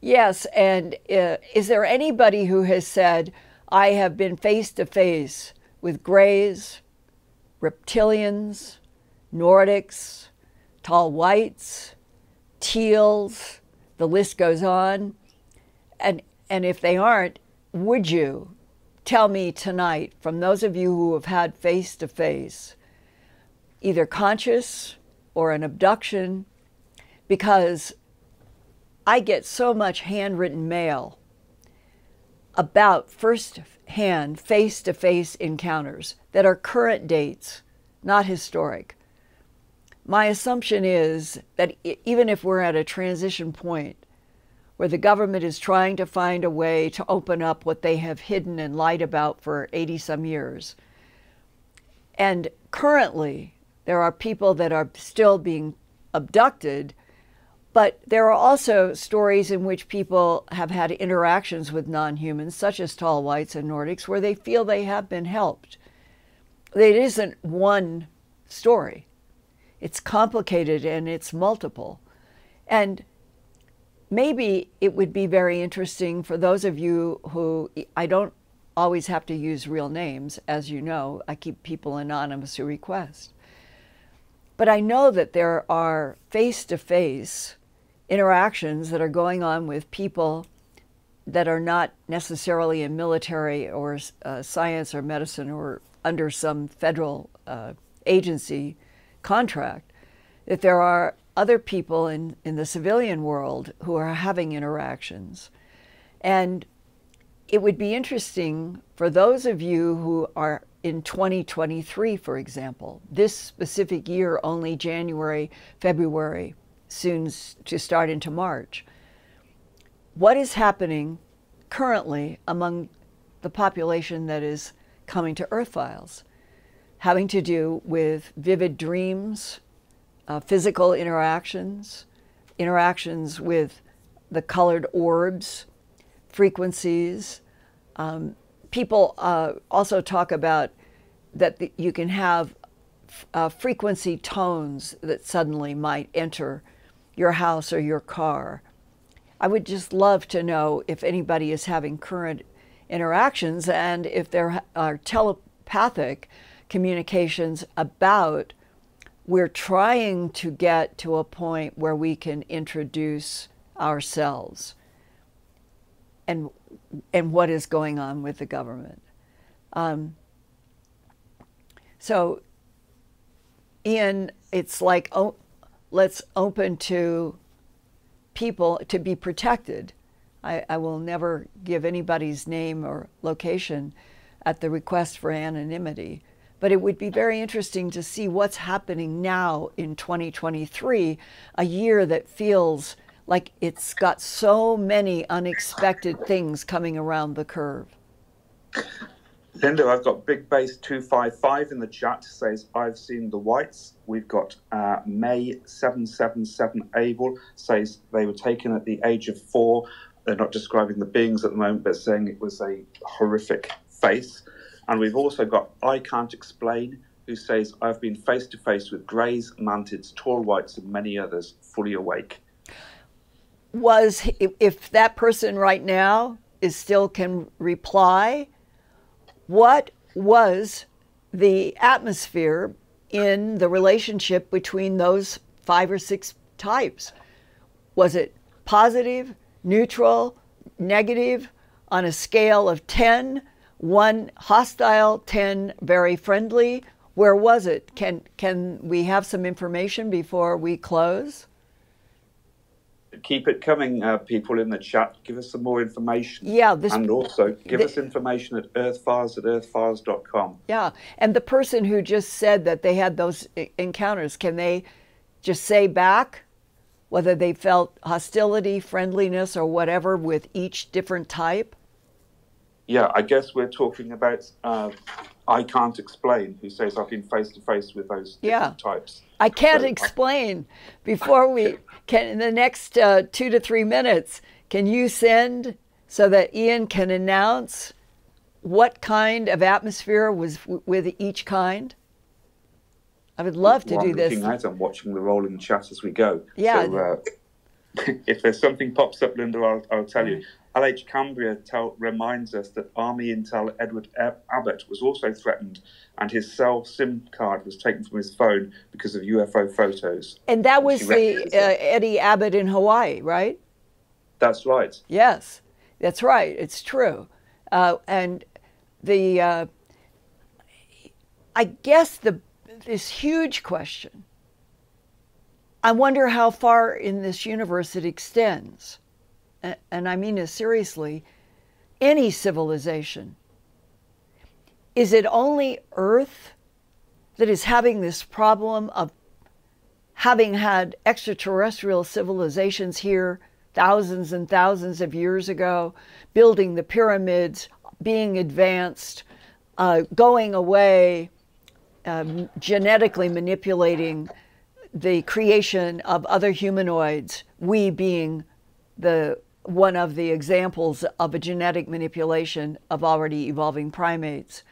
Yes, and uh, is there anybody who has said, I have been face to face with greys, reptilians, Nordics, tall whites, teals, the list goes on? And, and if they aren't, would you tell me tonight, from those of you who have had face-to-face, either conscious or an abduction, because I get so much handwritten mail about first-hand, face-to-face encounters that are current dates, not historic. My assumption is that even if we're at a transition point, where the government is trying to find a way to open up what they have hidden and lied about for eighty some years. And currently, there are people that are still being abducted, but there are also stories in which people have had interactions with non-humans, such as tall whites and Nordics, where they feel they have been helped. It isn't one story. It's complicated and it's multiple. And maybe it would be very interesting for those of you who, I don't always have to use real names, as you know, I keep people anonymous who request. But I know that there are face-to-face interactions that are going on with people that are not necessarily in military or uh, science or medicine or under some federal uh, agency contract, that there are other people in, in the civilian world who are having interactions. And it would be interesting for those of you who are in twenty twenty-three, for example, this specific year, only January, February, soon to start into March. What is happening currently among the population that is coming to Earthfiles, having to do with vivid dreams, uh, physical interactions, interactions with the colored orbs, frequencies. Um, people uh, also talk about that the, you can have uh, frequency tones that suddenly might enter your house or your car. I would just love to know if anybody is having current interactions and if there are telepathic communications about. We're trying to get to a point where we can introduce ourselves and and what is going on with the government. Um, so, Ian, it's like, oh, let's open to people to be protected. I, I will never give anybody's name or location at the request for anonymity, but it would be very interesting to see what's happening now in twenty twenty-three, a year that feels like it's got so many unexpected things coming around the curve. Linda, I've got Big Base two five five in the chat, says, I've seen the whites. We've got uh, May seven seven seven Abel, says they were taken at the age of four. They're not describing the beings at the moment, but saying it was a horrific face. And we've also got I Can't Explain, who says, I've been face-to-face with greys, mantids, tall whites, and many others, fully awake. Was, if that person right now is still can reply, what was the atmosphere in the relationship between those five or six types? Was it positive, neutral, negative, on a scale of ten? One hostile, ten very friendly. Where was it? Can can we have some information before we close? Keep it coming, uh, people in the chat. Give us some more information. Yeah, this, and also give the, us information at earthfiles at earthfiles dot com. Yeah, and the person who just said that they had those encounters, can they just say back whether they felt hostility, friendliness, or whatever with each different type? Yeah, I guess we're talking about uh, I Can't Explain, who says I've been face-to-face with those yeah. different types. I can't so explain. I, Before we can, in the next uh, two to three minutes, can you send so that Ian can announce what kind of atmosphere was w with each kind? I would love to well, do I'm this. Out, I'm watching the rolling chat as we go. Yeah. So, uh, if there's something pops up, Linda, I'll, I'll tell you. L H Cambria tell, reminds us that Army Intel Edward Abbott was also threatened and his cell SIM card was taken from his phone because of U F O photos. And that was the uh, Eddie Abbott in Hawaii, right? That's right. Yes, that's right. It's true. Uh, and the, uh, I guess the this huge question, I wonder how far in this universe it extends. And I mean this seriously, any civilization. Is it only Earth that is having this problem of having had extraterrestrial civilizations here thousands and thousands of years ago, building the pyramids, being advanced, uh, going away, um, genetically manipulating the creation of other humanoids, we being the one of the examples of a genetic manipulation of already evolving primates,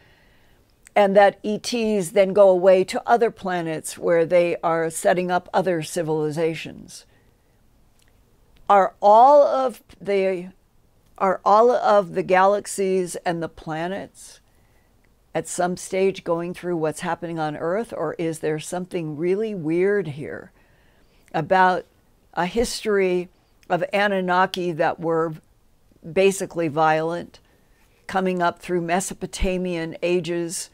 and that E Ts then go away to other planets where they are setting up other civilizations. Are all of the, are all of the galaxies and the planets at some stage going through what's happening on Earth, or is there something really weird here about a history of Anunnaki that were basically violent, coming up through Mesopotamian ages,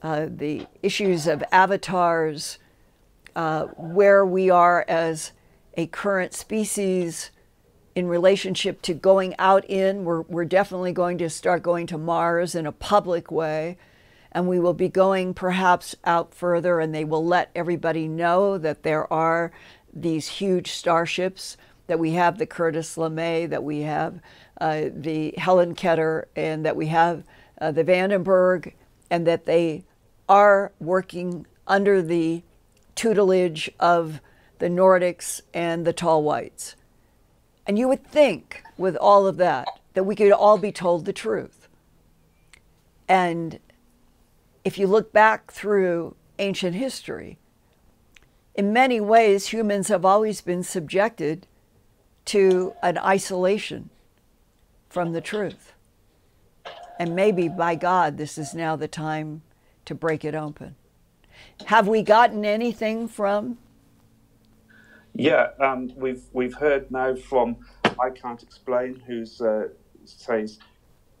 uh, the issues of avatars, uh, where we are as a current species in relationship to going out in, we're, we're definitely going to start going to Mars in a public way, and we will be going perhaps out further, and they will let everybody know that there are these huge starships, that we have the Curtis LeMay, that we have uh, the Helen Ketter, and that we have uh, the Vandenberg, and that they are working under the tutelage of the Nordics and the Tall Whites. And you would think, with all of that, that we could all be told the truth. And if you look back through ancient history, in many ways, humans have always been subjected to an isolation from the truth. And maybe, by God, this is now the time to break it open. Have we gotten anything from? Yeah, um, we've we've heard now from I Can't Explain, who uh, says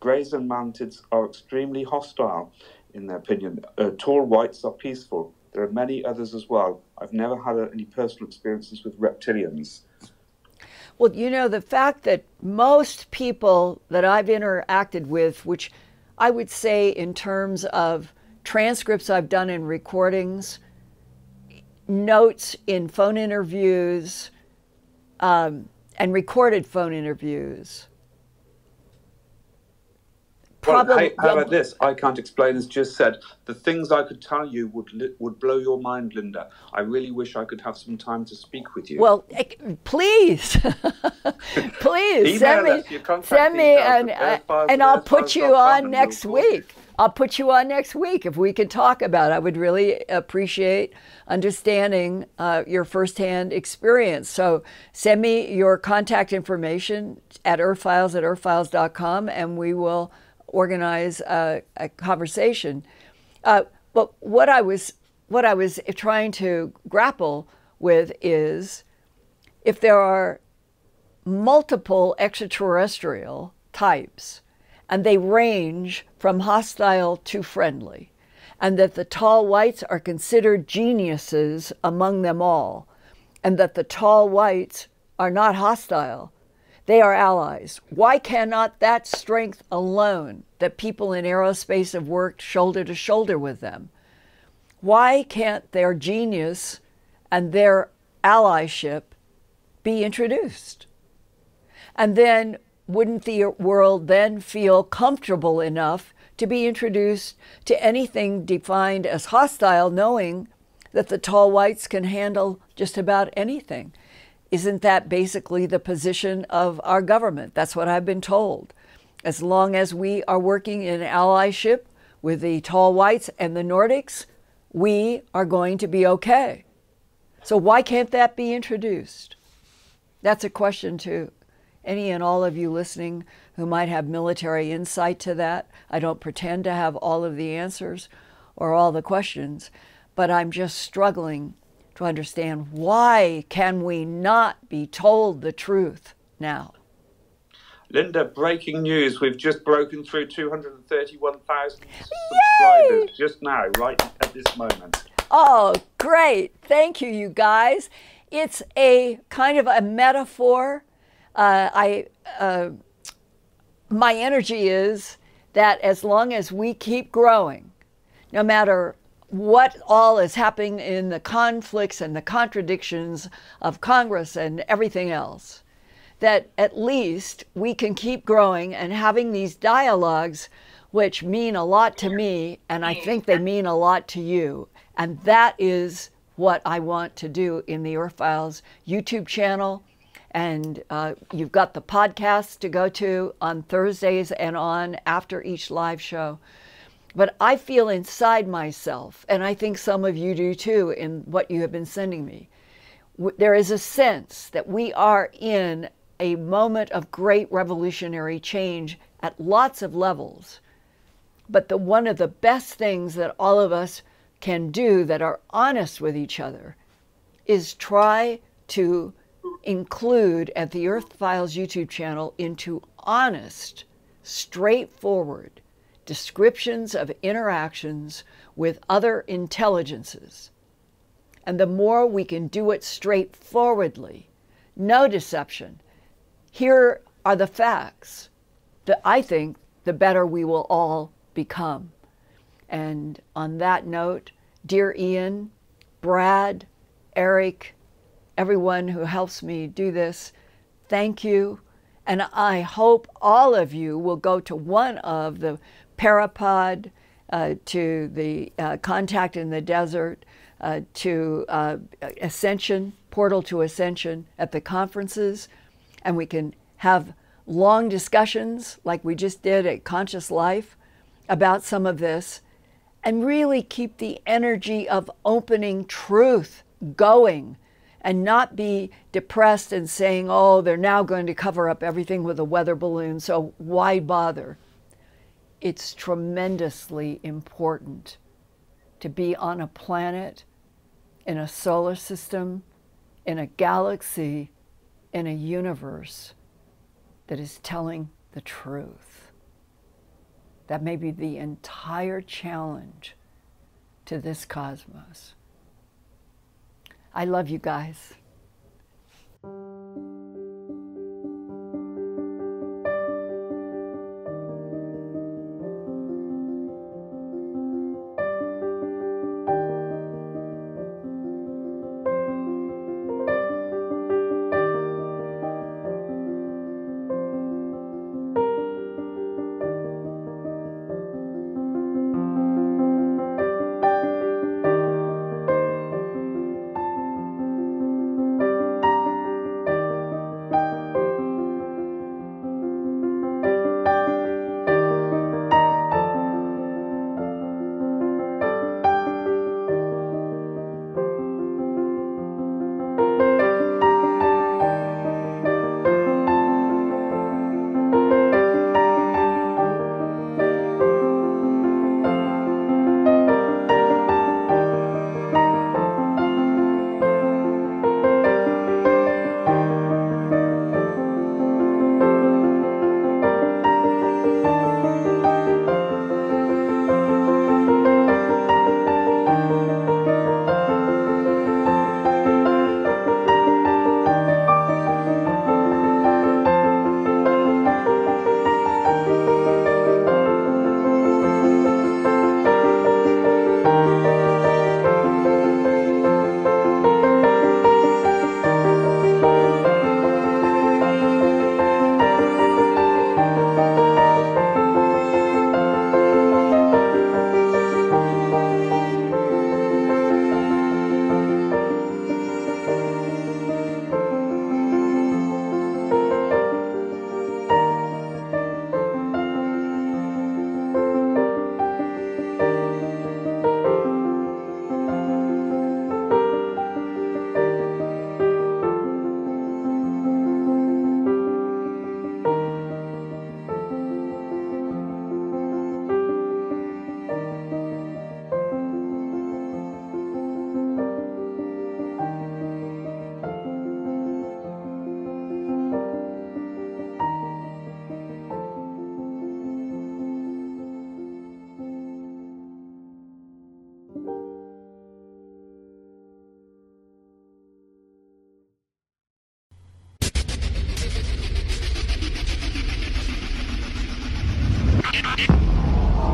greys and mantids are extremely hostile, in their opinion. Uh, tall whites are peaceful. There are many others as well. I've never had any personal experiences with reptilians. Well, you know, the fact that most people that I've interacted with, which I would say in terms of transcripts I've done in recordings, notes in phone interviews, um, and recorded phone interviews. Probably, well, hey, how about this? I Can't Explain has just said, the things I could tell you would would blow your mind, Linda. I really wish I could have some time to speak with you. Well, please, please send me, send me, and, and, and I'll put you on next week. I'll put you on next week if we can talk about it. I would really appreciate understanding uh, your firsthand experience. So send me your contact information at earthfiles at earthfiles dot com, and we will organize a, a conversation. Uh, but what I was what I was trying to grapple with is if there are multiple extraterrestrial types, and they range from hostile to friendly, and that the Tall Whites are considered geniuses among them all, and that the Tall Whites are not hostile, they are allies. Why cannot that strength alone, that people in aerospace have worked shoulder to shoulder with them, why can't their genius and their allyship be introduced? And then wouldn't the world then feel comfortable enough to be introduced to anything defined as hostile, knowing that the Tall Whites can handle just about anything? Isn't that basically the position of our government? That's what I've been told. As long as we are working in allyship with the Tall Whites and the Nordics, we are going to be okay. So why can't that be introduced? That's a question too. Any and all of you listening who might have military insight to that. I don't pretend to have all of the answers or all the questions, but I'm just struggling to understand, why can we not be told the truth now? Linda, breaking news. We've just broken through two hundred thirty-one thousand subscribers just now, right at this moment. Oh, great. Thank you, you guys. It's a kind of a metaphor. Uh, I, uh, my energy is that as long as we keep growing, no matter what all is happening in the conflicts and the contradictions of Congress and everything else, that at least we can keep growing and having these dialogues, which mean a lot to me, and I think they mean a lot to you. And that is what I want to do in the Earthfiles YouTube channel. And uh, you've got the podcast to go to on Thursdays and on after each live show. But I feel inside myself, and I think some of you do too in what you have been sending me, there is a sense that we are in a moment of great revolutionary change at lots of levels. But the, one of the best things that all of us can do that are honest with each other is try to include at the Earthfiles YouTube channel into honest, straightforward descriptions of interactions with other intelligences. And the more we can do it straightforwardly, no deception, here are the facts, that I think the better we will all become. And on that note, dear Ian, Brad, Eric, everyone who helps me do this, thank you. And I hope all of you will go to one of the Parapod, uh, to the uh, Contact in the Desert, uh, to uh, Ascension, Portal to Ascension at the conferences, and we can have long discussions like we just did at Conscious Life about some of this, and really keep the energy of opening truth going and not be depressed and saying, oh, they're now going to cover up everything with a weather balloon, so why bother? It's tremendously important to be on a planet, in a solar system, in a galaxy, in a universe that is telling the truth. That may be the entire challenge to this cosmos. I love you guys.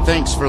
Thanks for